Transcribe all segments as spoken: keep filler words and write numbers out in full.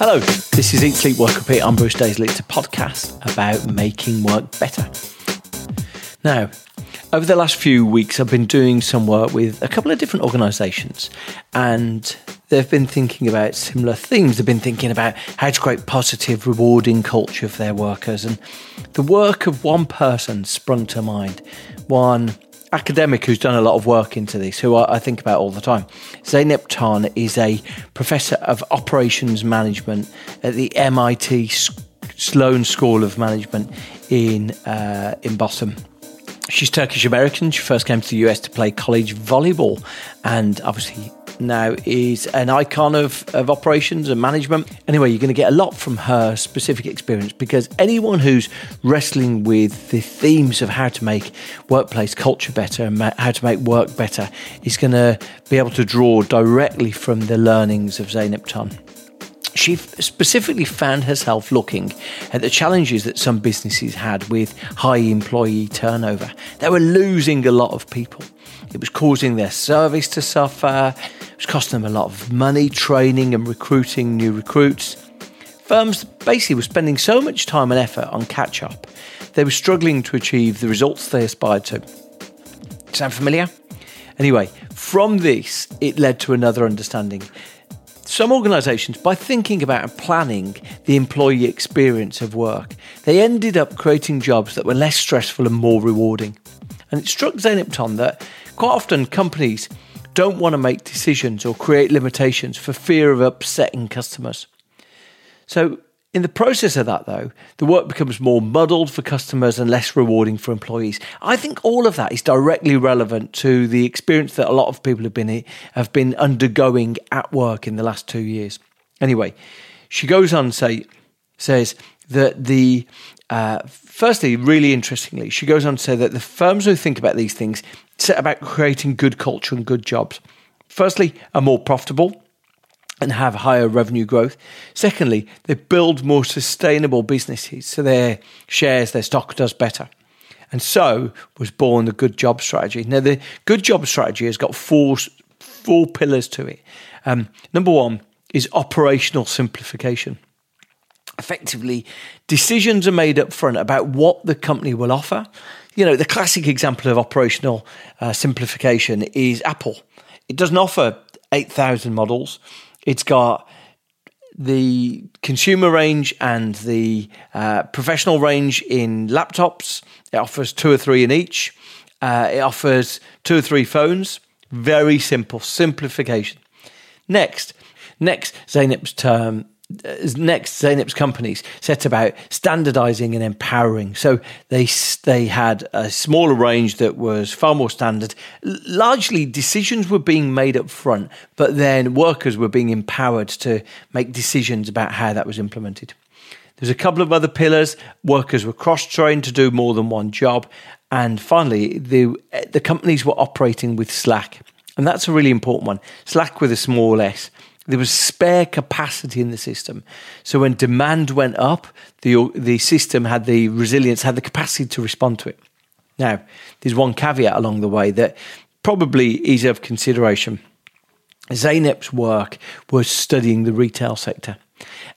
Hello, this is Eat, Sleep, Work, Repeat. I'm Bruce Daisley. It's a podcast about making work better. Now, over the last few weeks, I've been doing some work with a couple of different organisations, and they've been thinking about similar themes. They've been thinking about how to create positive, rewarding culture for their workers. And the work of one person sprung to mind, one academic who's done a lot of work into this, who I think about all the time. Zeynep Ton is a professor of operations management at the M I T Sloan School of Management in uh, in Boston. She's Turkish American. She first came to the U S to play college volleyball and obviously now is an icon of, of operations and management. Anyway, you're going to get a lot from her specific experience, because anyone who's wrestling with the themes of how to make workplace culture better and ma- how to make work better is going to be able to draw directly from the learnings of Zeynep Ton. She specifically found herself looking at the challenges that some businesses had with high employee turnover. They were losing a lot of people. It was causing their service to suffer. It was costing them a lot of money, training and recruiting new recruits. Firms basically were spending so much time and effort on catch-up. They were struggling to achieve the results they aspired to. Sound familiar? Anyway, from this, it led to another understanding. Some organisations, by thinking about and planning the employee experience of work, they ended up creating jobs that were less stressful and more rewarding. And it struck Zeynep Ton that quite often companies don't want to make decisions or create limitations for fear of upsetting customers. So in the process of that, though, the work becomes more muddled for customers and less rewarding for employees. I think all of that is directly relevant to the experience that a lot of people have been have been undergoing at work in the last two years. Anyway, she goes on and say, says that the, uh, firstly, really interestingly, she goes on to say that the firms who think about these things set about creating good culture and good jobs. Firstly, are more profitable and have higher revenue growth. Secondly, they build more sustainable businesses, so their shares, their stock does better. And so was born the Good Jobs Strategy. Now, the Good Jobs Strategy has got four four pillars to it. Um, number one is operational simplification. Effectively, decisions are made up front about what the company will offer. You know, the classic example of operational uh, simplification is Apple. It doesn't offer eight thousand models. It's got the consumer range and the uh, professional range in laptops. It offers two or three in each. Uh, it offers two or three phones. Very simple simplification. Next, next Zeynep's term. Next, Zeynep's companies set about standardising and empowering. So they they had a smaller range that was far more standard. Largely, decisions were being made up front, but then workers were being empowered to make decisions about how that was implemented. There's a couple of other pillars. Workers were cross-trained to do more than one job. And finally, the the companies were operating with slack. And that's a really important one. Slack with a small s. There was spare capacity in the system. So when demand went up, the the system had the resilience, had the capacity to respond to it. Now, there's one caveat along the way that probably is of consideration. Zeynep's work was studying the retail sector.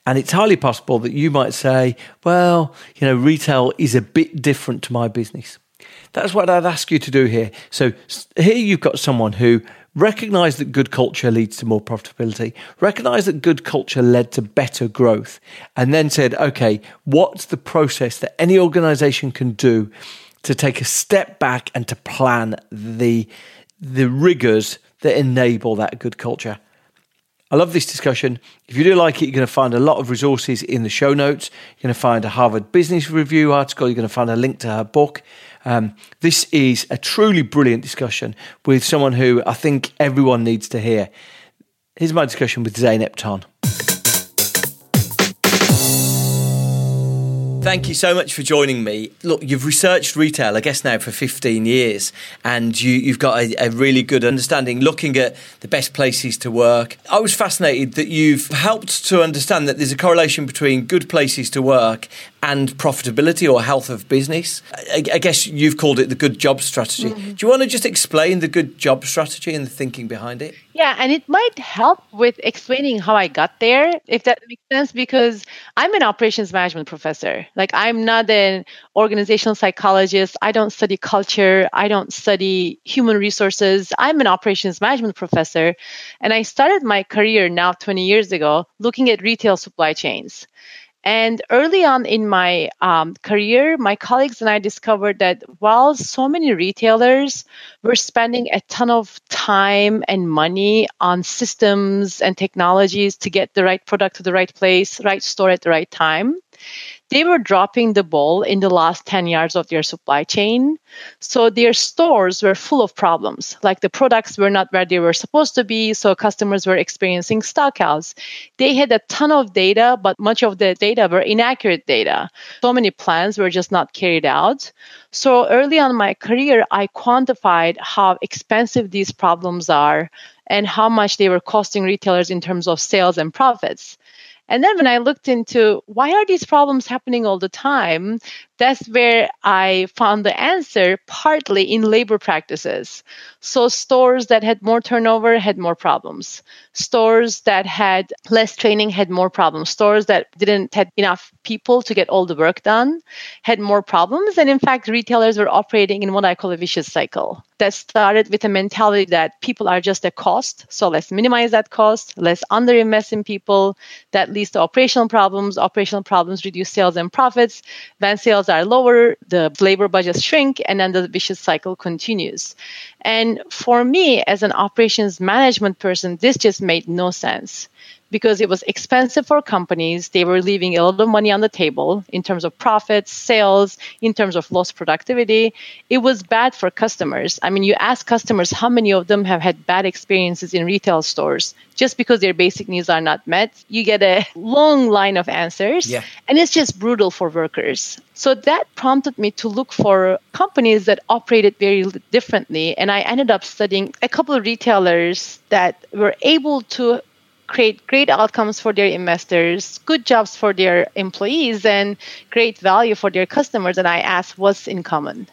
And it's highly possible that you might say, well, you know, retail is a bit different to my business. That's what I'd ask you to do here. So here you've got someone who recognised that good culture leads to more profitability, recognised that good culture led to better growth, and then said, okay, what's the process that any organisation can do to take a step back and to plan the the rigours that enable that good culture? I love this discussion. If you do like it, you're going to find a lot of resources in the show notes. You're going to find a Harvard Business Review article. You're going to find a link to her book. Um, this is a truly brilliant discussion with someone who I think everyone needs to hear. Here's my discussion with Zeynep Ton. Thank you so much for joining me. Look, you've researched retail, I guess now, for fifteen years, and you, you've got a, a really good understanding, looking at the best places to work. I was fascinated that you've helped to understand that there's a correlation between good places to work and profitability or health of business. I, I guess you've called it the good job strategy. Mm-hmm. Do you want to just explain the good job strategy and the thinking behind it? Yeah, and it might help with explaining how I got there, if that makes sense, because I'm an operations management professor. Like, I'm not an organizational psychologist. I don't study culture. I don't study human resources. I'm an operations management professor. And I started my career now twenty years ago looking at retail supply chains. And early on in my um, career, my colleagues and I discovered that while so many retailers were spending a ton of time and money on systems and technologies to get the right product to the right place, right store at the right time, they were dropping the ball in the last ten yards of their supply chain. So their stores were full of problems. Like, the products were not where they were supposed to be, so customers were experiencing stockouts. They had a ton of data, but much of the data were inaccurate data. So many plans were just not carried out. So early on in my career, I quantified how expensive these problems are and how much they were costing retailers in terms of sales and profits. And then when I looked into why are these problems happening all the time, that's where I found the answer partly in labor practices. So stores that had more turnover had more problems. Stores that had less training had more problems. Stores that didn't have enough people to get all the work done had more problems. And in fact, retailers were operating in what I call a vicious cycle that started with a mentality that people are just a cost. So let's minimize that cost. Let's underinvest in people. That leads to operational problems. Operational problems reduce sales and profits. When sales are lower, the labor budgets shrink, and then the vicious cycle continues. And for me, as an operations management person, this just made no sense, because it was expensive for companies. They were leaving a lot of money on the table in terms of profits, sales, in terms of lost productivity. It was bad for customers. I mean, you ask customers how many of them have had bad experiences in retail stores just because their basic needs are not met. You get a long line of answers, yeah. And it's just brutal for workers. So that prompted me to look for companies that operated very differently. And I ended up studying a couple of retailers that were able to create great outcomes for their investors, good jobs for their employees, and great value for their customers. And I asked what's in common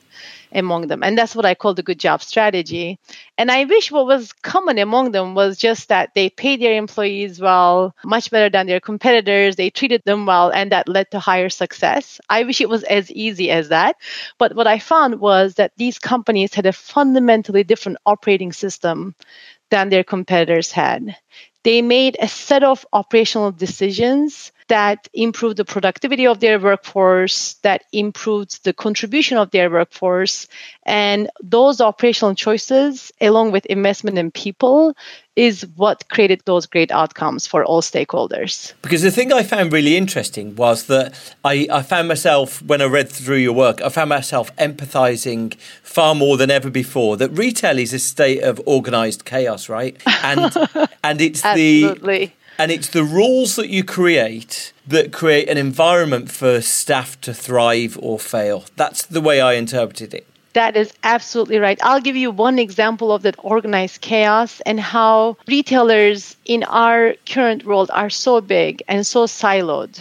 among them. And that's what I call the good job strategy. And I wish what was common among them was just that they paid their employees well, much better than their competitors. They treated them well, and that led to higher success. I wish it was as easy as that. But what I found was that these companies had a fundamentally different operating system than their competitors had. They made a set of operational decisions that improved the productivity of their workforce, that improved the contribution of their workforce. And those operational choices, along with investment in people, is what created those great outcomes for all stakeholders. Because the thing I found really interesting was that I, I found myself, when I read through your work, I found myself empathizing far more than ever before, that retail is a state of organized chaos, right? And and it's Absolutely. the... And it's the rules that you create that create an environment for staff to thrive or fail. That's the way I interpreted it. That is absolutely right. I'll give you one example of that organized chaos and how retailers in our current world are so big and so siloed.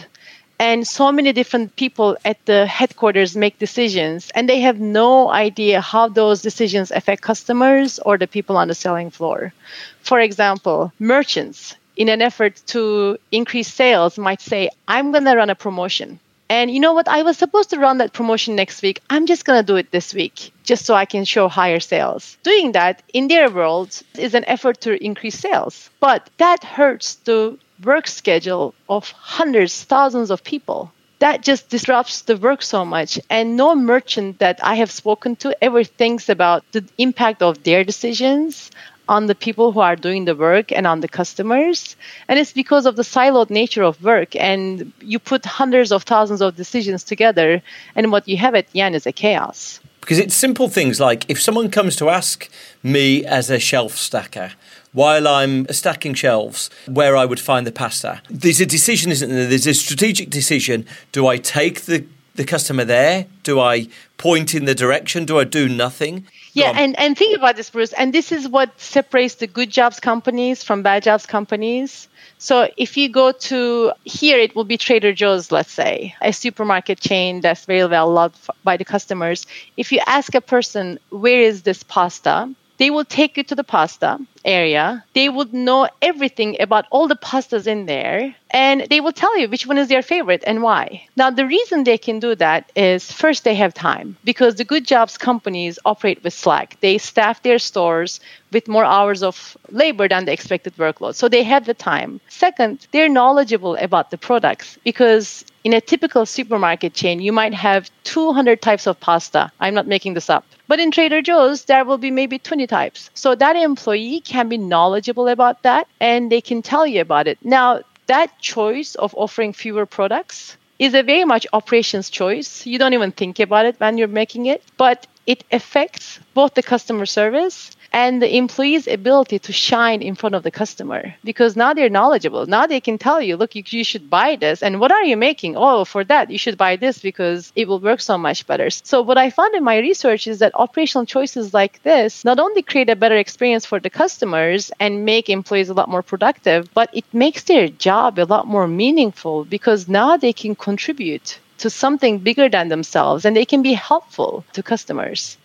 And so many different people at the headquarters make decisions, and they have no idea how those decisions affect customers or the people on the selling floor. For example, merchants, in an effort to increase sales, might say, I'm going to run a promotion. And you know what? I was supposed to run that promotion next week. I'm just going to do it this week just so I can show higher sales. Doing that in their world is an effort to increase sales. But that hurts the work schedule of hundreds, thousands of people. That just disrupts the work so much. And no merchant that I have spoken to ever thinks about the impact of their decisions on the people who are doing the work and on the customers. And it's because of the siloed nature of work. And you put hundreds of thousands of decisions together, and what you have at the end is a chaos. Because it's simple things like, if someone comes to ask me as a shelf stacker, while I'm stacking shelves, where I would find the pasta, there's a decision, isn't there? There's a strategic decision. Do I take the, the customer there? Do I point in the direction? Do I do nothing? Yeah, and, and think about this, Bruce. And this is what separates the good jobs companies from bad jobs companies. So if you go to here, it will be Trader Joe's, let's say, a supermarket chain that's very well loved by the customers. If you ask a person, where is this pasta? They will take you to the pasta area. They would know everything about all the pastas in there. And they will tell you which one is their favorite and why. Now, the reason they can do that is, first, they have time. Because the good jobs companies operate with slack. They staff their stores with more hours of labor than the expected workload. So they have the time. Second, they're knowledgeable about the products. Because in a typical supermarket chain, you might have two hundred types of pasta. I'm not making this up. But in Trader Joe's, there will be maybe twenty types. So that employee can be knowledgeable about that, and they can tell you about it. Now, that choice of offering fewer products is a very much operations choice. You don't even think about it when you're making it, but it affects both the customer service and the employee's ability to shine in front of the customer, because now they're knowledgeable. Now they can tell you, look, you, you should buy this. And what are you making? Oh, for that, you should buy this because it will work so much better. So what I found in my research is that operational choices like this not only create a better experience for the customers and make employees a lot more productive, but it makes their job a lot more meaningful, because now they can contribute to something bigger than themselves, and they can be helpful to customers.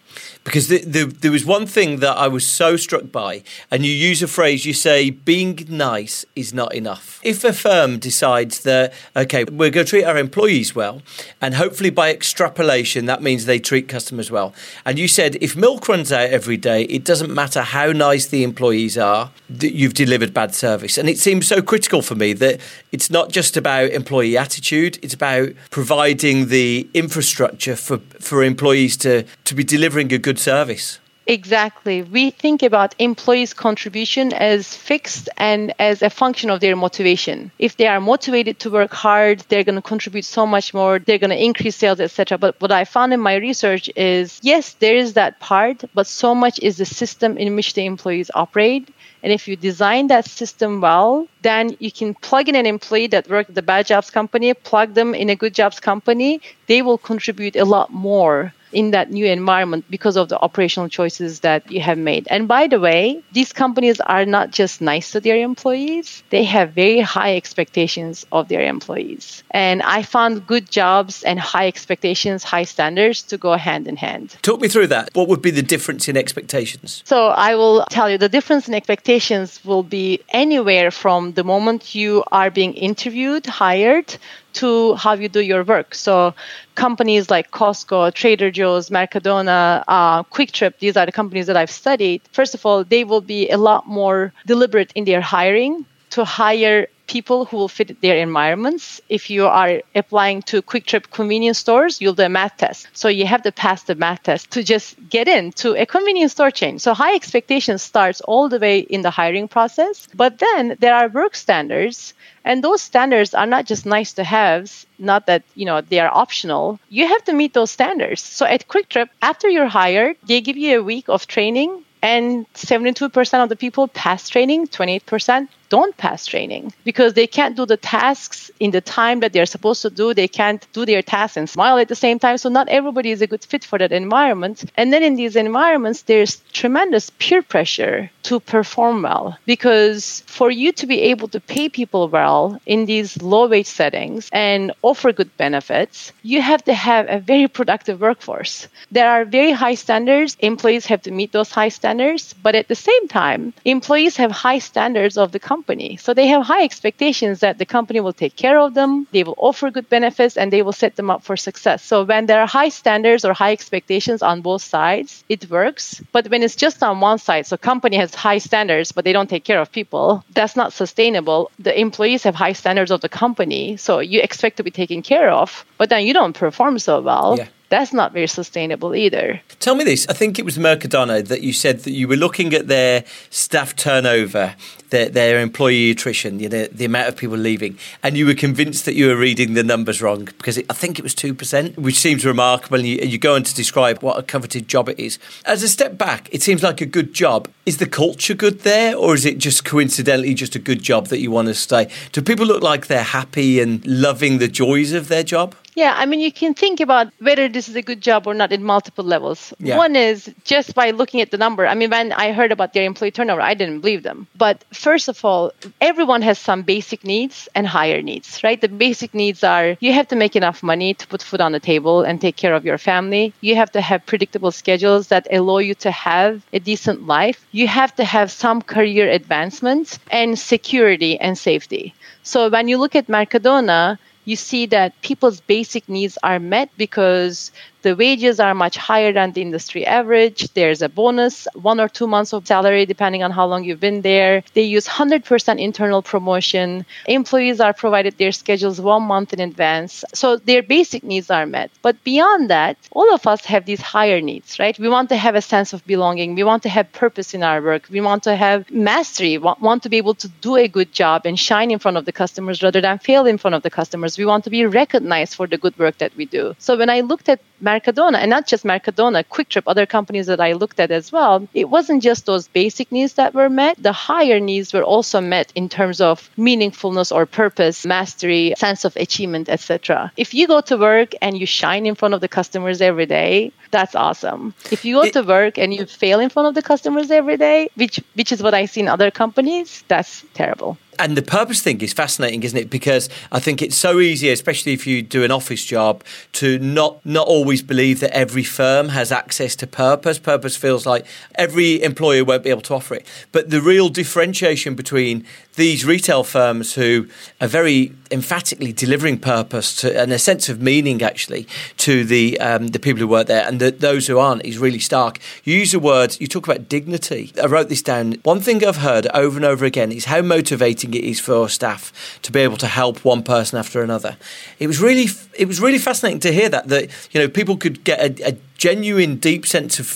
Because the, the, there was one thing that I was so struck by, and you use a phrase, you say, being nice is not enough. If a firm decides that, okay, we're going to treat our employees well, and hopefully by extrapolation, that means they treat customers well. And you said, if milk runs out every day, it doesn't matter how nice the employees are, that you've delivered bad service. And it seems so critical for me that it's not just about employee attitude, it's about providing the infrastructure for, for employees to, to be delivering a good service. Exactly. We think about employees' contribution as fixed and as a function of their motivation. If they are motivated to work hard, they're going to contribute so much more, they're going to increase sales, et cetera. But what I found in my research is, yes, there is that part, but so much is the system in which the employees operate. And if you design that system well, then you can plug in an employee that worked at the bad jobs company, plug them in a good jobs company, they will contribute a lot more in that new environment because of the operational choices that you have made. And by the way, these companies are not just nice to their employees, they have very high expectations of their employees. And I found good jobs and high expectations, high standards to go hand in hand. Talk me through that. What would be the difference in expectations? So I will tell you, the difference in expectations will be anywhere from the moment you are being interviewed, hired, to how you do your work. So companies like Costco, Trader Joe's, Mercadona, uh, QuickTrip, these are the companies that I've studied. First of all, they will be a lot more deliberate in their hiring to hire people who will fit their environments. If you are applying to QuickTrip convenience stores, you'll do a math test. So you have to pass the math test to just get into a convenience store chain. So high expectations starts all the way in the hiring process. But then there are work standards. And those standards are not just nice to haves, not that, you know, they are optional. You have to meet those standards. So at QuickTrip, after you're hired, they give you a week of training. And seventy-two percent of the people pass training, twenty-eight percent don't pass training because they can't do the tasks in the time that they're supposed to do. They can't do their tasks and smile at the same time. So not everybody is a good fit for that environment. And then in these environments, there's tremendous peer pressure to perform well, because for you to be able to pay people well in these low wage settings and offer good benefits, you have to have a very productive workforce. There are very high standards. Employees have to meet those high standards. But at the same time, employees have high standards of the company. company. So they have high expectations that the company will take care of them, they will offer good benefits, and they will set them up for success. So when there are high standards or high expectations on both sides, it works. But when it's just on one side, so company has high standards, but they don't take care of people, that's not sustainable. The employees have high standards of the company, so you expect to be taken care of, but then you don't perform so well. Yeah. That's not very sustainable either. Tell me this. I think it was Mercadona that you said that you were looking at their staff turnover, their, their employee attrition, you know, the amount of people leaving, and you were convinced that you were reading the numbers wrong because it, I think it was two percent, which seems remarkable, and you, you go on to describe what a coveted job it is. As a step back, it seems like a good job. Is the culture good there, or is it just coincidentally just a good job that you want to stay? Do people look like they're happy and loving the joys of their job? Yeah, I mean, you can think about whether this is a good job or not in multiple levels. Yeah. One is just by looking at the number. I mean, when I heard about their employee turnover, I didn't believe them. But first of all, everyone has some basic needs and higher needs, right? The basic needs are you have to make enough money to put food on the table and take care of your family. You have to have predictable schedules that allow you to have a decent life. You have to have some career advancement and security and safety. So when you look at Mercadona, you see that people's basic needs are met because the wages are much higher than the industry average. There's a bonus, one or two months of salary, depending on how long you've been there. They use one hundred percent internal promotion. Employees are provided their schedules one month in advance. So their basic needs are met. But beyond that, all of us have these higher needs, right? We want to have a sense of belonging. We want to have purpose in our work. We want to have mastery, want to be able to do a good job and shine in front of the customers rather than fail in front of the customers. We want to be recognized for the good work that we do. So when I looked at Mercadona, and not just Mercadona, QuickTrip, other companies that I looked at as well, it wasn't just those basic needs that were met. The higher needs were also met in terms of meaningfulness or purpose, mastery, sense of achievement, et cetera. If you go to work and you shine in front of the customers every day, that's awesome. If you go it, to work and you fail in front of the customers every day, which which is what I see in other companies, that's terrible. And the purpose thing is fascinating, isn't it? Because I think it's so easy, especially if you do an office job, to not not always believe that every firm has access to purpose. Purpose feels like every employer won't be able to offer it. But the real differentiation between these retail firms who are very emphatically delivering purpose to, and a sense of meaning, actually, to the um, the people who work there and the, those who aren't is really stark. You use the words, you talk about dignity. I wrote this down. One thing I've heard over and over again is how motivating it is for staff to be able to help one person after another. It was really, it was really fascinating to hear that that you know people could get a, a genuine, deep sense of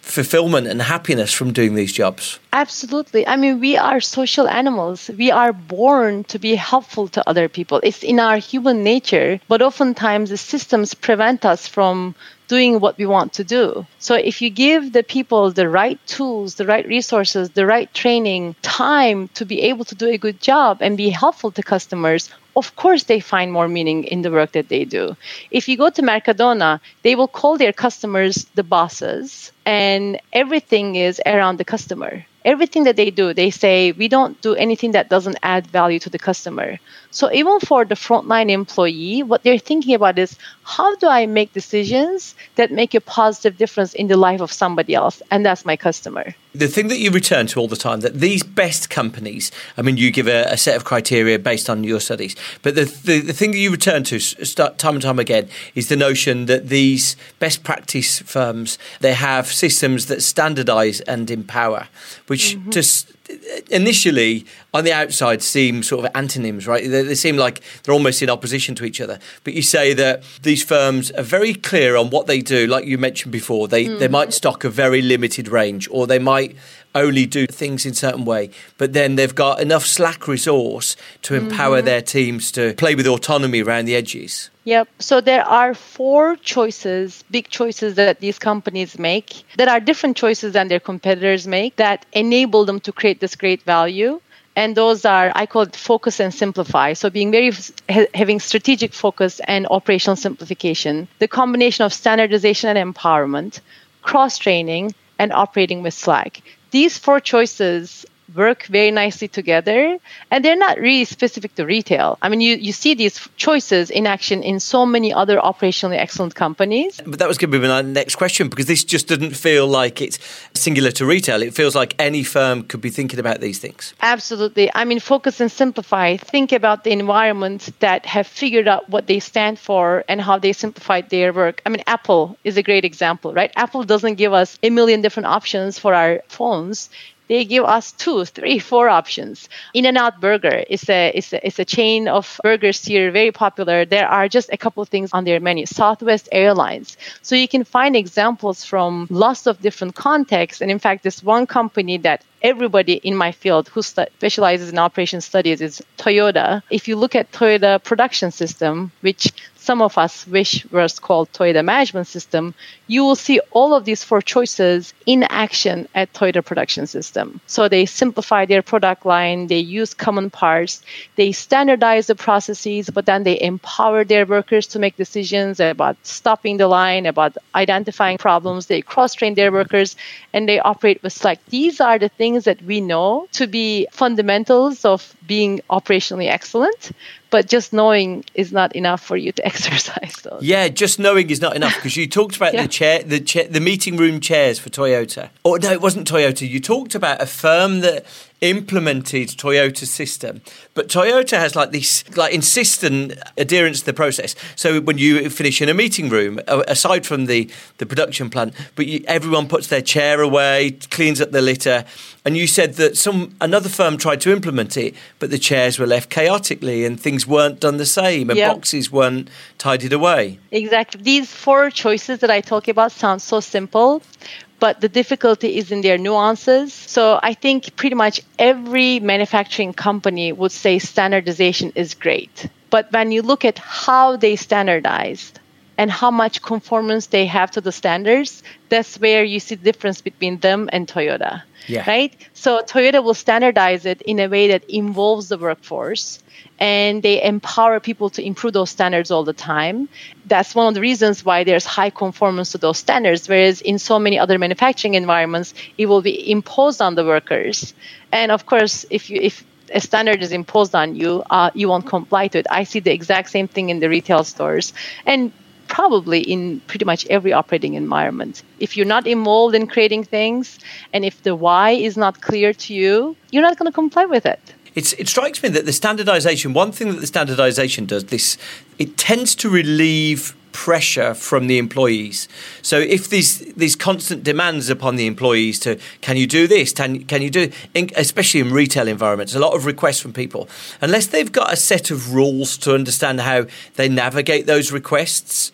fulfillment and happiness from doing these jobs. Absolutely. I mean, we are social animals. We are born to be helpful to other people. It's in our human nature, but oftentimes the systems prevent us from doing what we want to do. So if you give the people the right tools, the right resources, the right training, time to be able to do a good job and be helpful to customers, of course they find more meaning in the work that they do. If you go to Mercadona, they will call their customers the bosses, and everything is around the customer. Everything that they do, they say, we don't do anything that doesn't add value to the customer. So even for the frontline employee, what they're thinking about is, how do I make decisions that make a positive difference in the life of somebody else? And that's my customer. The thing that you return to all the time, that these best companies, I mean, you give a, a set of criteria based on your studies, but the, the, the thing that you return to start time and time again is the notion that these best practice firms, they have systems that standardise and empower, which mm-hmm. just initially on the outside seem sort of antonyms, right? They, they seem like they're almost in opposition to each other. But you say that these firms are very clear on what they do. Like you mentioned before, they, mm. they might stock a very limited range, or they might only do things in a certain way, but then they've got enough slack resource to empower mm-hmm. their teams to play with autonomy around the edges. Yep. So there are four choices, big choices that these companies make that are different choices than their competitors make that enable them to create this great value. And those are, I call it focus and simplify. So being very, ha- having strategic focus and operational simplification, the combination of standardization and empowerment, cross-training, and operating with slack. These four choices work very nicely together, and they're not really specific to retail. I mean, you, you see these choices in action in so many other operationally excellent companies. But that was going to be my next question, because this just doesn't feel like it's singular to retail. It feels like any firm could be thinking about these things. Absolutely. I mean, focus and simplify. Think about the environments that have figured out what they stand for and how they simplified their work. I mean, Apple is a great example, right? Apple doesn't give us a million different options for our phones. They give us two, three, four options. In-N-Out Burger is a, is a, is a chain of burgers here, very popular. There are just a couple of things on their menu. Southwest Airlines. So you can find examples from lots of different contexts. And in fact, this one company that everybody in my field who stu- specializes in operations studies is Toyota. If you look at Toyota Production System, which some of us wish was called Toyota Management System, you will see all of these four choices in action at Toyota Production System. So they simplify their product line, they use common parts, they standardize the processes, but then they empower their workers to make decisions about stopping the line, about identifying problems, they cross-train their workers, and they operate with slack. These are the things that we know to be fundamentals of being operationally excellent. But just knowing is not enough for you to exercise those. Yeah, just knowing is not enough, because you talked about yeah. the chair, the chair, the meeting room chairs for Toyota. Or no, it wasn't Toyota. You talked about a firm that implemented Toyota's system, but Toyota has like this like insistent adherence to the process. So when you finish in a meeting room, aside from the, the production plant, but you, everyone puts their chair away, cleans up the litter, and you said that some another firm tried to implement it, but the chairs were left chaotically and things weren't done the same, and yep. boxes weren't tidied away. Exactly. These four choices that I talk about sound so simple, but the difficulty is in their nuances. So I think pretty much every manufacturing company would say standardization is great. But when you look at how they standardized and how much conformance they have to the standards, that's where you see the difference between them and Toyota, yeah. right? So Toyota will standardize it in a way that involves the workforce, and they empower people to improve those standards all the time. That's one of the reasons why there's high conformance to those standards, whereas in so many other manufacturing environments, it will be imposed on the workers. And of course, if you if a standard is imposed on you, uh, you won't comply to it. I see the exact same thing in the retail stores. And probably in pretty much every operating environment. If you're not involved in creating things, and if the why is not clear to you, you're not going to comply with it. It's, it strikes me that the standardization, one thing that the standardization does, this it tends to relieve pressure from the employees. So if these these constant demands upon the employees to, can you do this? Can, can you do, in, especially in retail environments, a lot of requests from people, unless they've got a set of rules to understand how they navigate those requests,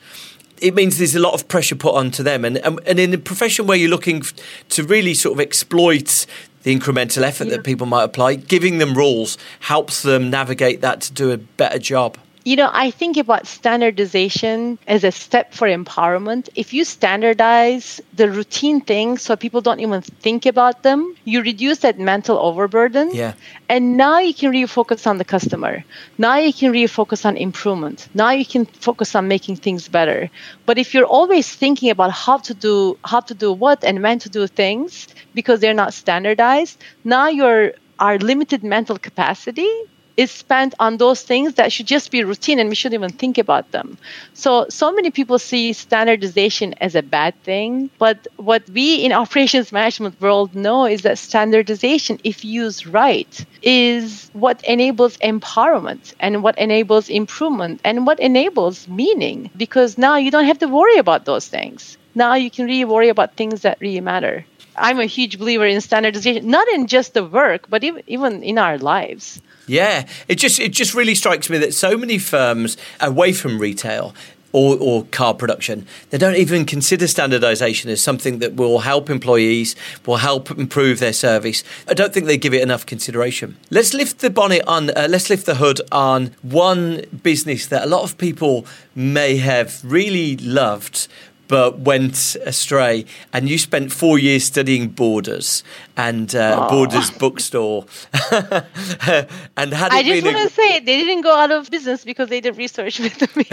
it means there's a lot of pressure put onto them. And, and, and in a profession where you're looking to really sort of exploit the incremental effort yeah. that people might apply, giving them rules helps them navigate that to do a better job. You know, I think about standardization as a step for empowerment. If you standardize the routine things so people don't even think about them, you reduce that mental overburden. Yeah. And now you can really focus on the customer. Now you can really focus on improvement. Now you can focus on making things better. But if you're always thinking about how to do how to do what and when to do things because they're not standardized, now your our limited mental capacity is spent on those things that should just be routine and we shouldn't even think about them. So, so many people see standardization as a bad thing. But what we in operations management world know is that standardization, if used right, is what enables empowerment and what enables improvement and what enables meaning. Because now you don't have to worry about those things. Now you can really worry about things that really matter. I'm a huge believer in standardization, not in just the work, but even in our lives. Yeah, it just it just really strikes me that so many firms away from retail or, or car production, they don't even consider standardization as something that will help employees, will help improve their service. I don't think they give it enough consideration. Let's lift the bonnet on, uh, let's lift the hood on one business that a lot of people may have really loved but went astray, and you spent four years studying Borders. Uh, and uh, Borders bookstore. And had I just want to a... say, they didn't go out of business because they did research with me.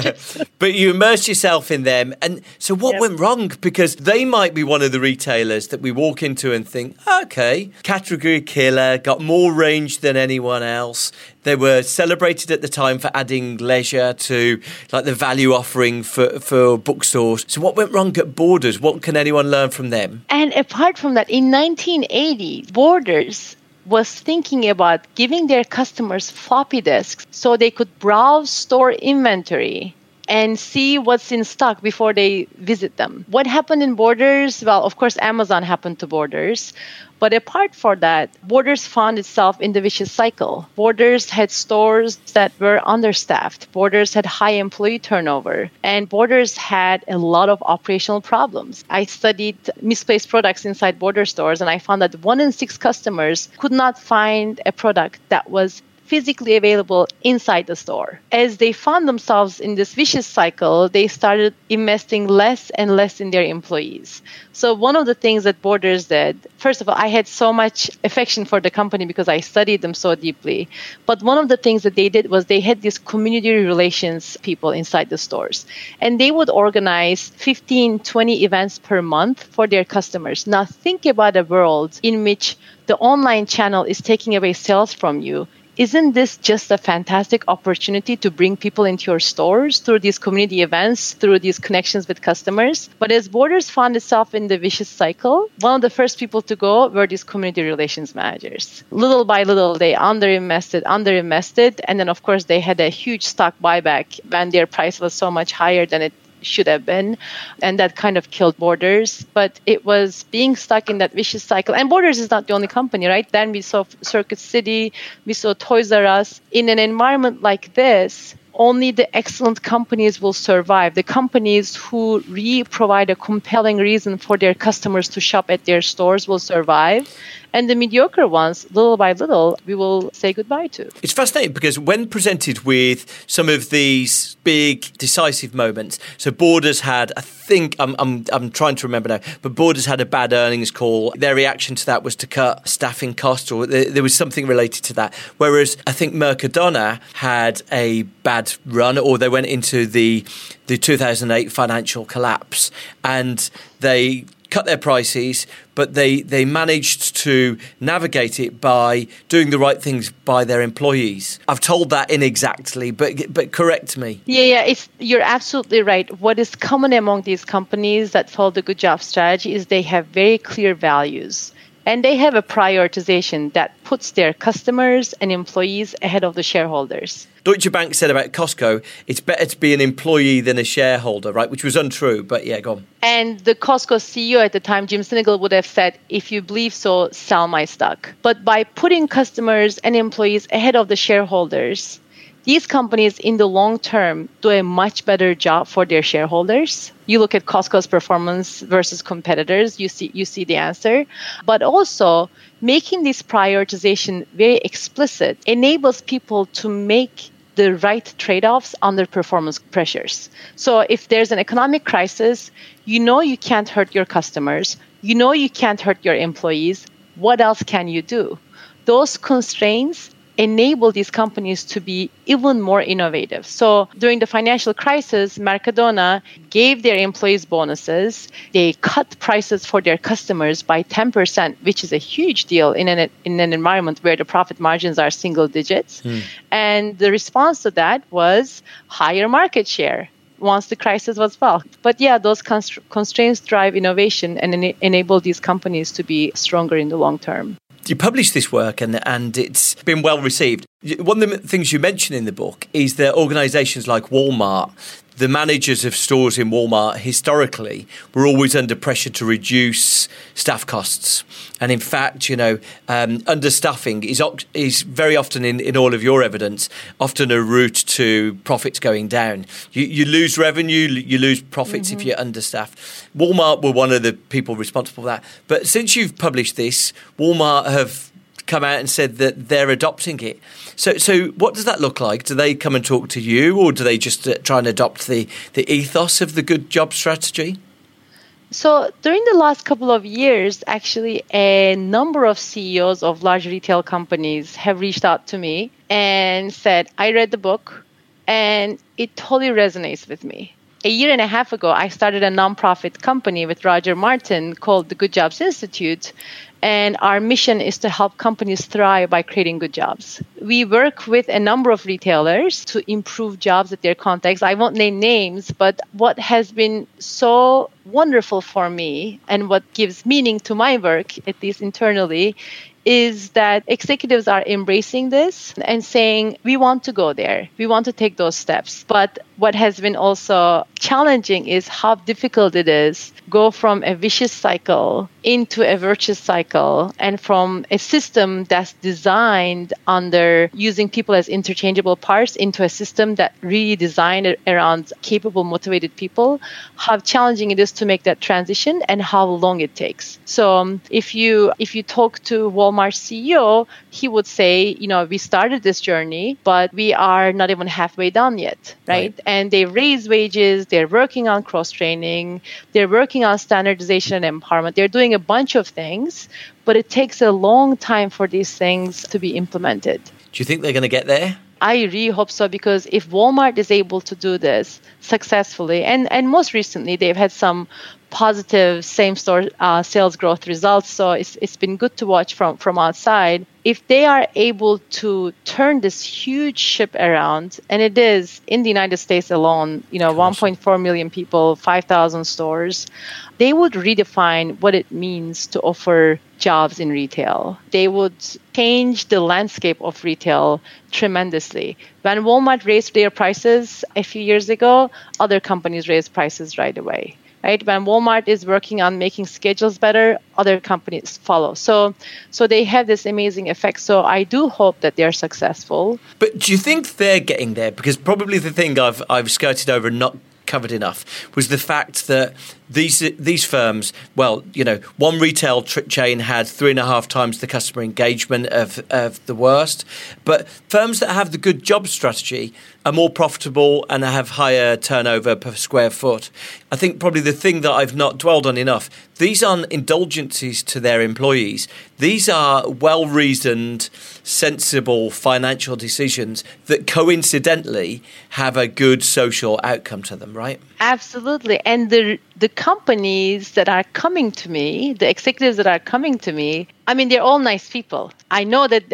just... But you immerse yourself in them. And so what yep. went wrong? Because they might be one of the retailers that we walk into and think, okay, category killer, got more range than anyone else. They were celebrated at the time for adding leisure to like the value offering for, for bookstores. So what went wrong at Borders? What can anyone learn from them? And apart from that, in nineteen eighty, Borders was thinking about giving their customers floppy disks so they could browse store inventory and see what's in stock before they visit them. What happened in Borders? Well, of course, Amazon happened to Borders. But apart from that, Borders found itself in the vicious cycle. Borders had stores that were understaffed. Borders had high employee turnover. And Borders had a lot of operational problems. I studied misplaced products inside Borders stores, and I found that one in six customers could not find a product that was physically available inside the store. As they found themselves in this vicious cycle, they started investing less and less in their employees. So one of the things that Borders did, first of all, I had so much affection for the company because I studied them so deeply. But one of the things that they did was they had these community relations people inside the stores. And they would organize fifteen, twenty events per month for their customers. Now think about a world in which the online channel is taking away sales from you. Isn't this just a fantastic opportunity to bring people into your stores through these community events, through these connections with customers? But as Borders found itself in the vicious cycle, one of the first people to go were these community relations managers. Little by little, they underinvested, underinvested. And then, of course, they had a huge stock buyback when their price was so much higher than it should have been. And that kind of killed Borders. But it was being stuck in that vicious cycle. And Borders is not the only company, right? Then we saw Circuit City, we saw Toys R Us. In an environment like this, only the excellent companies will survive. The companies who really provide a compelling reason for their customers to shop at their stores will survive. And the mediocre ones, little by little, we will say goodbye to. It's fascinating because when presented with some of these big decisive moments, so Borders had, I think, I'm I'm, I'm trying to remember now, but Borders had a bad earnings call. Their reaction to that was to cut staffing costs, or th- there was something related to that. Whereas I think Mercadona had a bad run, or they went into the the two thousand eight financial collapse and they cut their prices, but they, they managed to navigate it by doing the right things by their employees. I've told that inexactly, but but correct me. Yeah, yeah, it's, you're absolutely right. What is common among these companies that follow the good job strategy is they have very clear values. And they have a prioritization that puts their customers and employees ahead of the shareholders. Deutsche Bank said about Costco, it's better to be an employee than a shareholder, right? Which was untrue, but yeah, go on. And the Costco C E O at the time, Jim Sinegal, would have said, if you believe so, sell my stock. But by putting customers and employees ahead of the shareholders, these companies in the long term do a much better job for their shareholders. You look at Costco's performance versus competitors, you see you see the answer. But also, making this prioritization very explicit enables people to make the right trade-offs under performance pressures. So if there's an economic crisis, you know you can't hurt your customers, you know you can't hurt your employees. What else can you do? Those constraints enable these companies to be even more innovative. So during the financial crisis, Mercadona gave their employees bonuses. They cut prices for their customers by ten percent, which is a huge deal in an, in an environment where the profit margins are single digits. Mm. And the response to that was higher market share once the crisis was felt. But yeah, those constr- constraints drive innovation and en- enable these companies to be stronger in the long term. You published this work and, and it's been well received. One of the things you mention in the book is that organisations like Walmart, the managers of stores in Walmart historically were always under pressure to reduce staff costs. And in fact, you know, um, understaffing is is very often in, in all of your evidence, often a route to profits going down. You, you lose revenue, you lose profits mm-hmm. if you're understaffed. Walmart were one of the people responsible for that. But since you've published this, Walmart have come out and said that they're adopting it. So so what does that look like? Do they come and talk to you, or do they just uh, try and adopt the, the ethos of the good job strategy? So during the last couple of years, actually, a number of C E Os of large retail companies have reached out to me and said, I read the book and it totally resonates with me. A year and a half ago, I started a nonprofit company with Roger Martin called the Good Jobs Institute. And our mission is to help companies thrive by creating good jobs. We work with a number of retailers to improve jobs at their context. I won't name names, but what has been so wonderful for me and what gives meaning to my work, at least internally, is that executives are embracing this and saying, we want to go there. We want to take those steps. But what has been also challenging is how difficult it is to go from a vicious cycle into a virtuous cycle and from a system that's designed under using people as interchangeable parts into a system that really designed around capable, motivated people, how challenging it is to make that transition and how long it takes. So if you if you talk to Walmart C E O, he would say, you know, we started this journey, but we are not even halfway down yet, right? right. And they raise wages, they're working on cross-training, they're working on standardization and empowerment. They're doing a bunch of things, but it takes a long time for these things to be implemented. Do you think they're going to get there? I really hope so, because if Walmart is able to do this successfully, and, and most recently, they've had some positive same-store uh, sales growth results, so it's it's been good to watch from, from outside. If they are able to turn this huge ship around, and it is in the United States alone, you know, one point four million people, five thousand stores, they would redefine what it means to offer jobs in retail. They would change the landscape of retail tremendously. When Walmart raised their prices a few years ago, other companies raised prices right away. Right? When Walmart is working on making schedules better, other companies follow. So so they have this amazing effect. So I do hope that they're successful. But do you think they're getting there? Because probably the thing I've I've skirted over and not covered enough was the fact that these these firms, well, you know, one retail trip chain had three and a half times the customer engagement of, of the worst. But firms that have the good job strategy are more profitable and have higher turnover per square foot. I think probably the thing that I've not dwelled on enough, these aren't indulgences to their employees. These are well-reasoned, sensible financial decisions that coincidentally have a good social outcome to them, right? Absolutely. And the the companies that are coming to me, the executives that are coming to me, I mean, they're all nice people. I know that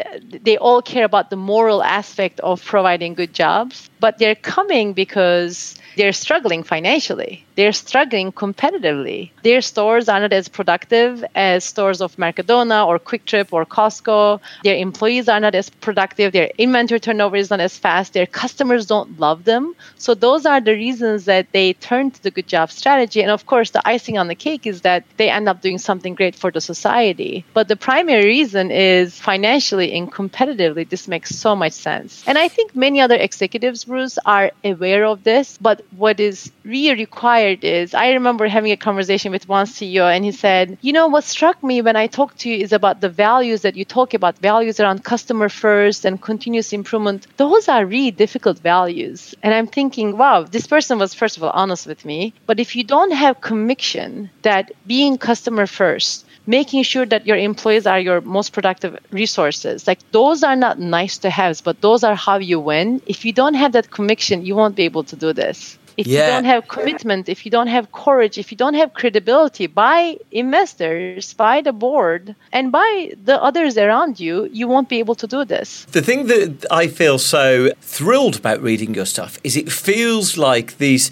they all care about the moral aspect of providing good jobs, but they're coming because they're struggling financially. They're struggling competitively. Their stores are not as productive as stores of Mercadona or QuickTrip or Costco. Their employees are not as productive. Their inventory turnover is not as fast. Their customers don't love them. So those are the reasons that they turn to the good job strategy. And of course, the icing on the cake is that they end up doing something great for the society. But the primary reason is financially and competitively. This makes so much sense. And I think many other executives, Bruce, are aware of this. But what is really required is, I remember having a conversation with one C E O and he said, you know, what struck me when I talked to you is about the values that you talk about, values around customer first and continuous improvement. Those are really difficult values. And I'm thinking, wow, this person was, first of all, honest with me. But if you don't have conviction that being customer first, making sure that your employees are your most productive resources, like those are not nice to haves, but those are how you win. If you don't have that conviction, you won't be able to do this. If yeah. you don't have commitment, if you don't have courage, if you don't have credibility by investors, by the board, and by the others around you, you won't be able to do this. The thing that I feel so thrilled about reading your stuff is it feels like these...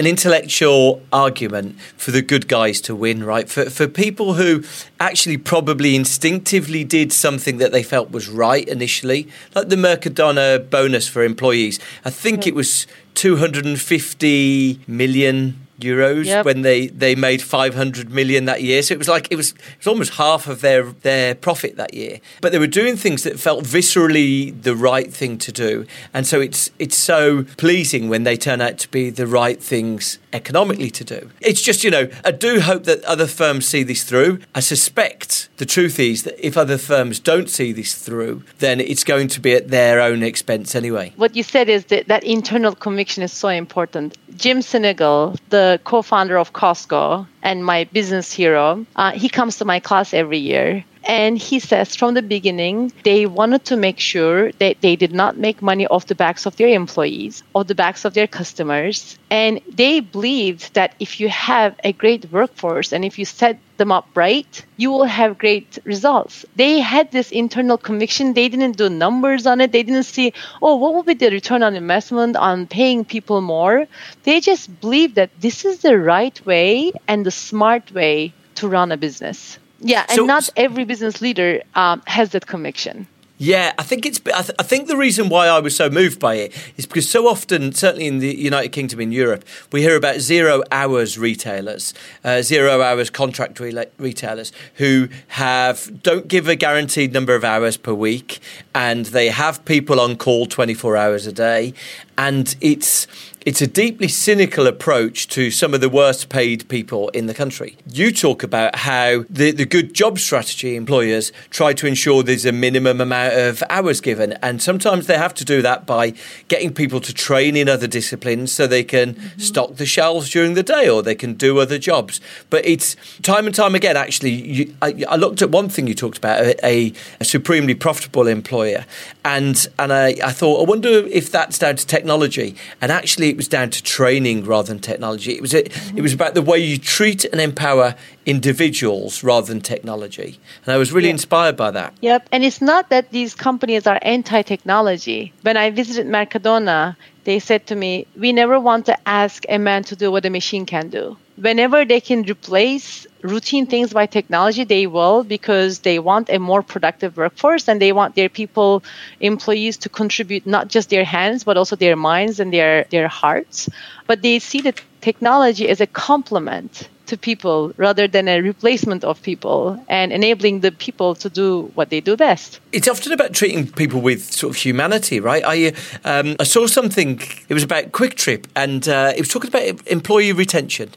an intellectual argument for the good guys to win, right? For for people who actually probably instinctively did something that they felt was right initially, like the Mercadona bonus for employees. I think yep. it was two hundred fifty million euros yep. when they, they made five hundred million that year. So it was like, it was, it was almost half of their, their profit that year. But they were doing things that felt viscerally the right thing to do. And so it's, it's so pleasing when they turn out to be the right things economically to do. It's just, you know, I do hope that other firms see this through. I suspect the truth is that if other firms don't see this through, then it's going to be at their own expense anyway. What you said is that, that internal conviction is so important. Jim Sinegal, the the co-founder of Costco and my business hero. Uh, he comes to my class every year. And he says from the beginning, they wanted to make sure that they did not make money off the backs of their employees, off the backs of their customers. And they believed that if you have a great workforce and if you set them up right, you will have great results. They had this internal conviction. They didn't do numbers on it. They didn't see, oh, what will be the return on investment on paying people more? They just believed that this is the right way and the smart way to run a business. Yeah, and so, not every business leader um, has that conviction. Yeah, I think it's. I, th- I think the reason why I was so moved by it is because so often, certainly in the United Kingdom, in Europe, we hear about zero hours retailers, uh, zero hours contract re- retailers who have don't give a guaranteed number of hours per week, and they have people on call twenty-four hours a day, and it's. It's a deeply cynical approach to some of the worst paid people in the country. You talk about how the, the good job strategy employers try to ensure there's a minimum amount of hours given. And sometimes they have to do that by getting people to train in other disciplines so they can mm-hmm. stock the shelves during the day or they can do other jobs. But it's time and time again, actually, you, I, I looked at one thing you talked about, a, a, a supremely profitable employer. And, and I, I thought, I wonder if that's down to technology. And actually, it was down to training rather than technology. It was a, it was about the way you treat and empower individuals rather than technology. And I was really yep. inspired by that. Yep. And it's not that these companies are anti-technology. When I visited Mercadona, they said to me, we never want to ask a man to do what a machine can do. Whenever they can replace routine things by technology, they will, because they want a more productive workforce and they want their people, employees, to contribute not just their hands, but also their minds and their, their hearts. But they see the technology as a complement to people rather than a replacement of people, and enabling the people to do what they do best. It's often about treating people with sort of humanity, right? I um, I saw something, it was about QuickTrip, and uh, it was talking about employee retention.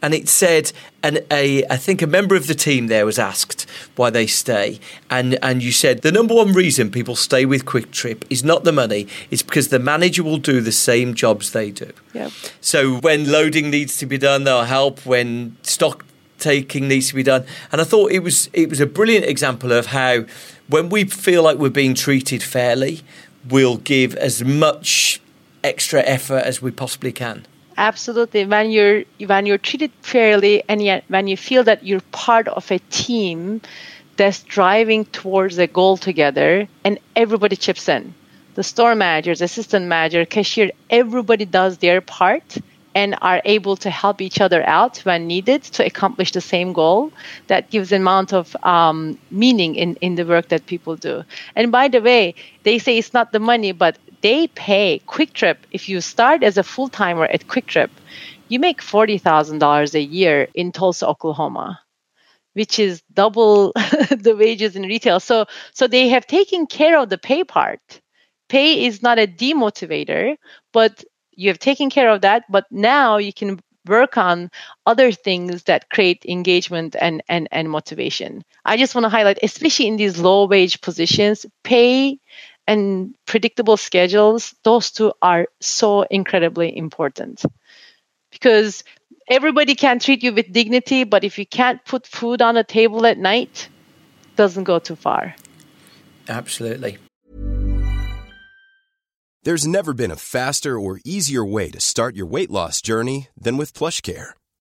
And it said, and a, I think a member of the team there was asked why they stay. And, and you said, the number one reason people stay with QuickTrip is not the money. It's because the manager will do the same jobs they do. Yep. So when loading needs to be done, they'll help. When stock taking needs to be done. And I thought it was it was a brilliant example of how when we feel like we're being treated fairly, we'll give as much extra effort as we possibly can. Absolutely. When you're when you're treated fairly, and yet when you feel that you're part of a team that's driving towards a goal together, and everybody chips in, the store managers, assistant manager, cashier, everybody does their part and are able to help each other out when needed to accomplish the same goal, that gives an amount of um, meaning in, in the work that people do. And by the way, they say it's not the money, but they pay QuickTrip. If you start as a full-timer at QuickTrip, you make forty thousand dollars a year in Tulsa, Oklahoma, which is double the wages in retail. So, so they have taken care of the pay part. Pay is not a demotivator, but you have taken care of that. But now you can work on other things that create engagement and, and, and motivation. I just want to highlight, especially in these low-wage positions, pay and predictable schedules, those two are so incredibly important. Because everybody can treat you with dignity, but if you can't put food on a table at night, it doesn't go too far. Absolutely. There's never been a faster or easier way to start your weight loss journey than with PlushCare.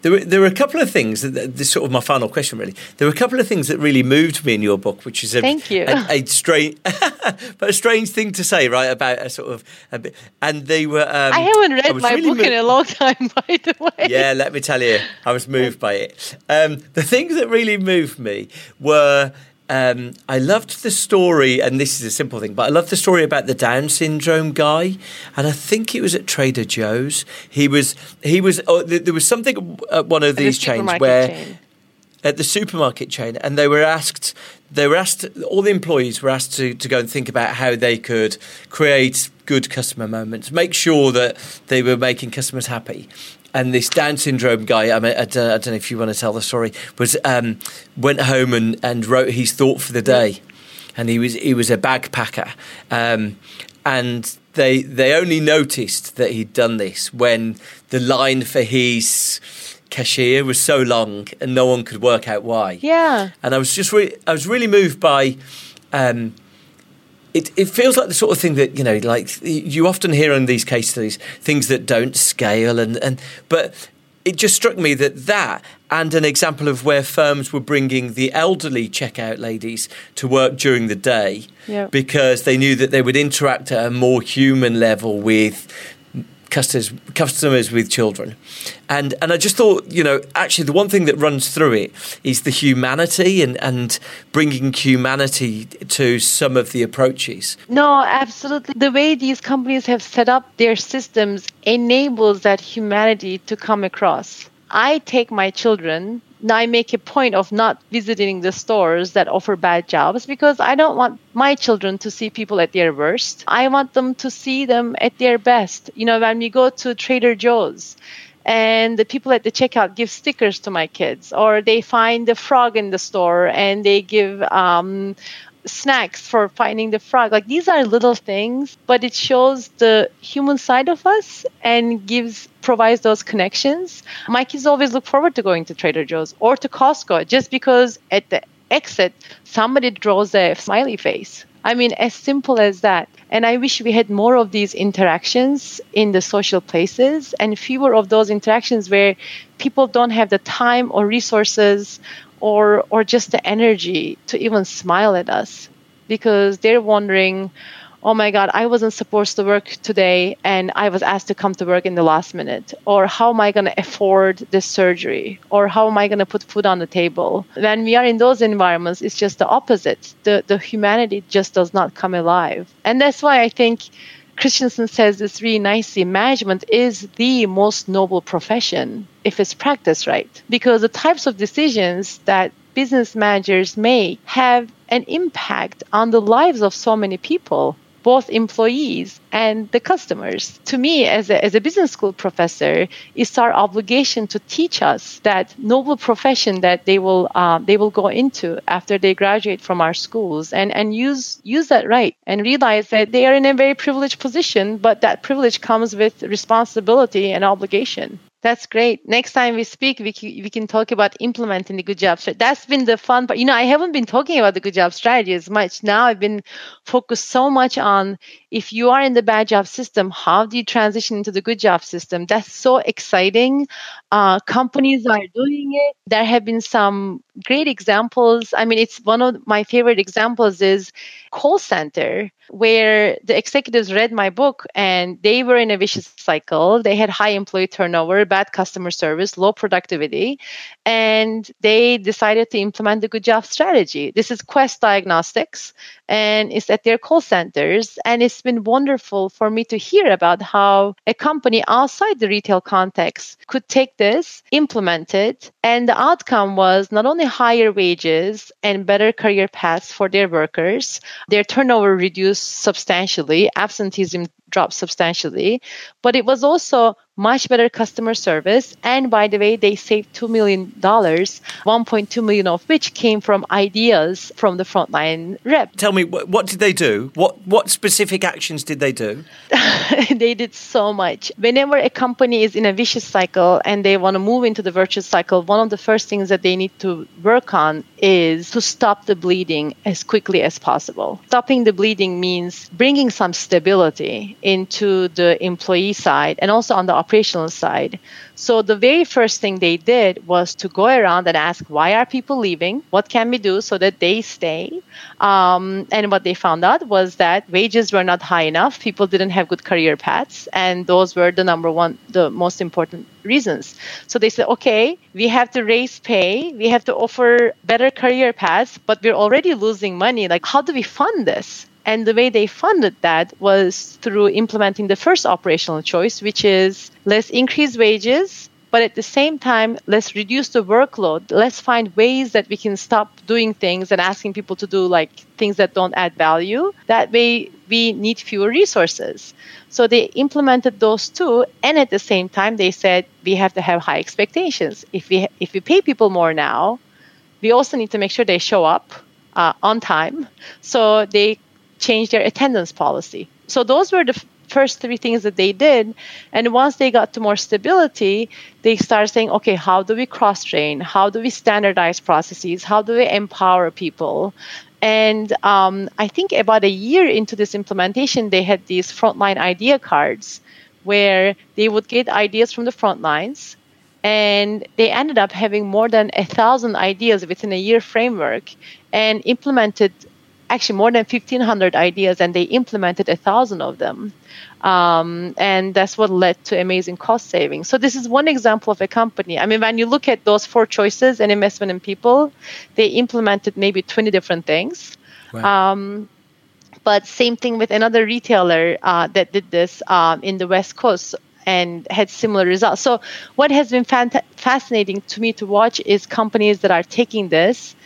There were, there were a couple of things, that, this sort of my final question really, there were a couple of things that really moved me in your book, which is a, Thank you. a, a strange but a strange thing to say, right, about a sort of, a bit, and they were... Um, I haven't read I my really book mo- in a long time, by the way. Yeah, let me tell you, I was moved by it. Um, the things that really moved me were... Um, I loved the story, and this is a simple thing, but I loved the story about the Down syndrome guy, and I think it was at Trader Joe's. He was, he was. Oh, there was something at one of these the chains where, chain. at the supermarket chain, and they were asked. They were asked. All the employees were asked to, to go and think about how they could create good customer moments, make sure that they were making customers happy. And this Down syndrome guy, I mean, I don't, I don't know if you want to tell the story, was um, went home and, and wrote his thought for the day. And he was he was a bagpacker. Um, and they they only noticed that he'd done this when the line for his cashier was so long and no one could work out why. Yeah. And I was just re- I was really moved by. Um, It, it feels like the sort of thing that, you know, like you often hear in these case studies, things that don't scale. And, and but it just struck me that that and an example of where firms were bringing the elderly checkout ladies to work during the day, yep, because they knew that they would interact at a more human level with customers, customers with children. And and I just thought, you know, actually the one thing that runs through it is the humanity and, and bringing humanity to some of the approaches. No, absolutely. The way these companies have set up their systems enables that humanity to come across. I take my children and I make a point of not visiting the stores that offer bad jobs because I don't want my children to see people at their worst. I want them to see them at their best. You know, when we go to Trader Joe's, and the people at the checkout give stickers to my kids, or they find the frog in the store and they give um, snacks for finding the frog. Like, these are little things, but it shows the human side of us and gives provides those connections. My kids always look forward to going to Trader Joe's or to Costco just because at the exit, somebody draws a smiley face. I mean, as simple as that. And I wish we had more of these interactions in the social places and fewer of those interactions where people don't have the time or resources or or just the energy to even smile at us because they're wondering, oh my God, I wasn't supposed to work today and I was asked to come to work in the last minute. Or how am I going to afford this surgery? Or how am I going to put food on the table? When we are in those environments, it's just the opposite. The, the humanity just does not come alive. And that's why I think Christensen says this really nicely. Management is the most noble profession if it's practiced right. Because the types of decisions that business managers make have an impact on the lives of so many people, both employees and the customers. To me, as a, as a business school professor, it's our obligation to teach us that noble profession that they will uh, they will go into after they graduate from our schools, and, and use use that right and realize that they are in a very privileged position, but that privilege comes with responsibility and obligation. That's great. Next time we speak, we can, we can talk about implementing the Good Job Strategy. That's been the fun part. You know, I haven't been talking about the Good Job Strategy as much. Now I've been focused so much on if you are in the bad job system, how do you transition into the good job system? That's so exciting. Uh, companies are doing it. There have been some great examples. I mean, it's one of my favorite examples is call center, where the executives read my book and they were in a vicious cycle. They had high employee turnover, bad customer service, low productivity, and they decided to implement the Good Job Strategy. This is Quest Diagnostics, and it's at their call centers. And it's been wonderful for me to hear about how a company outside the retail context could take this, implement it, and the outcome was not only higher wages and better career paths for their workers, their turnover reduced substantially, absenteeism dropped substantially. But it was also much better customer service. And by the way, they saved two million dollars, one point two million dollars of which came from ideas from the frontline rep. Tell me, what did they do? What what specific actions did they do? They did so much. Whenever a company is in a vicious cycle and they want to move into the virtuous cycle, one of the first things that they need to work on is to stop the bleeding as quickly as possible. Stopping the bleeding means bringing some stability into the employee side and also on the operational side. So the very first thing they did was to go around and ask, why are people leaving? What can we do so that they stay? Um, and what they found out was that wages were not high enough. People didn't have good career paths. And those were the number one, the most important reasons. So they said, okay, we have to raise pay. We have to offer better career paths, but we're already losing money. Like, how do we fund this? And the way they funded that was through implementing the first operational choice, which is let's increase wages, but at the same time, let's reduce the workload. Let's find ways that we can stop doing things and asking people to do like things that don't add value. That way, we need fewer resources. So they implemented those two. And at the same time, they said, we have to have high expectations. If we if we pay people more now, we also need to make sure they show up uh, on time. So they change their attendance policy. So those were the f- first three things that they did. And once they got to more stability, they started saying, okay, how do we cross-train? How do we standardize processes? How do we empower people? And um, I think about a year into this implementation, they had these frontline idea cards where they would get ideas from the front lines. And they ended up having more than a thousand ideas within a year framework and implemented actually more than fifteen hundred ideas, and they implemented a thousand of them. Um, and that's what led to amazing cost savings. So this is one example of a company. I mean, when you look at those four choices and investment in people, they implemented maybe twenty different things. Wow. Um, but same thing with another retailer uh, that did this um, in the West Coast and had similar results. So what has been fant- fascinating to me to watch is companies that are taking this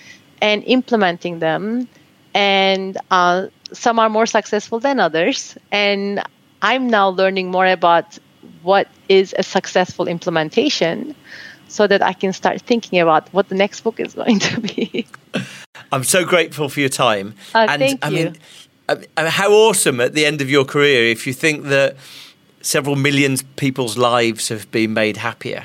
and implementing them. And uh, some are more successful than others. And I'm now learning more about what is a successful implementation so that I can start thinking about what the next book is going to be. I'm so grateful for your time. Uh, and thank I you. Mean, I mean, how awesome at the end of your career if you think that several million people's lives have been made happier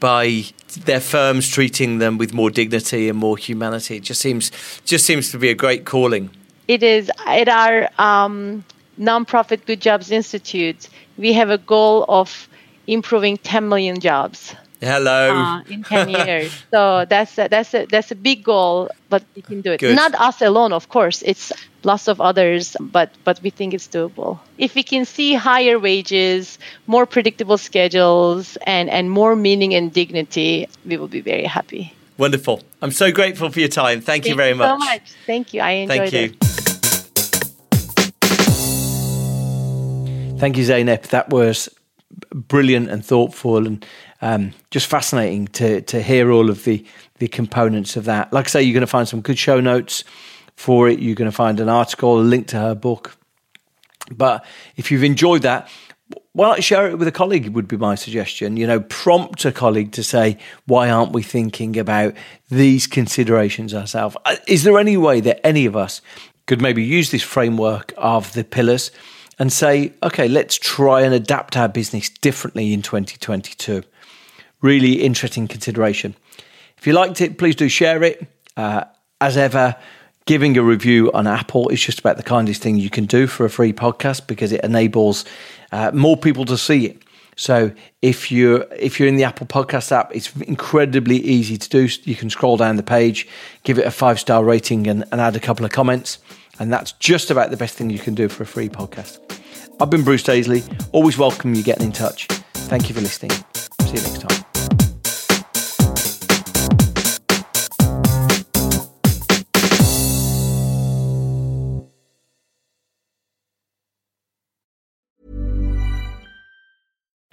by their firms treating them with more dignity and more humanity. It just seems just seems to be a great calling. It is. At our um, nonprofit Good Jobs Institute, we have a goal of improving ten million jobs. Hello. Uh, in ten years. So that's a, that's a, that's a big goal, but we can do it. Good. Not us alone, of course. It's lots of others, but but we think it's doable. If we can see higher wages, more predictable schedules, and, and more meaning and dignity, we will be very happy. Wonderful. I'm so grateful for your time. Thank, Thank you very you much. so much. Thank you. I enjoyed Thank you. it. Thank you, Zeynep. That was brilliant and thoughtful and um, just fascinating to to hear all of the, the components of that. Like I say, you're going to find some good show notes for it. You're going to find an article, a link to her book. But if you've enjoyed that, why not share it with a colleague would be my suggestion. You know, prompt a colleague to say, why aren't we thinking about these considerations ourselves? Is there any way that any of us could maybe use this framework of the pillars and say, okay, let's try and adapt our business differently in twenty twenty-two. Really interesting consideration. If you liked it, please do share it. Uh, as ever, giving a review on Apple is just about the kindest thing you can do for a free podcast because it enables uh, more people to see it. So if you're, if you're in the Apple Podcast app, it's incredibly easy to do. You can scroll down the page, give it a five-star rating and, and add a couple of comments. And that's just about the best thing you can do for a free podcast. I've been Bruce Daisley. Always welcome you getting in touch. Thank you for listening. See you next time.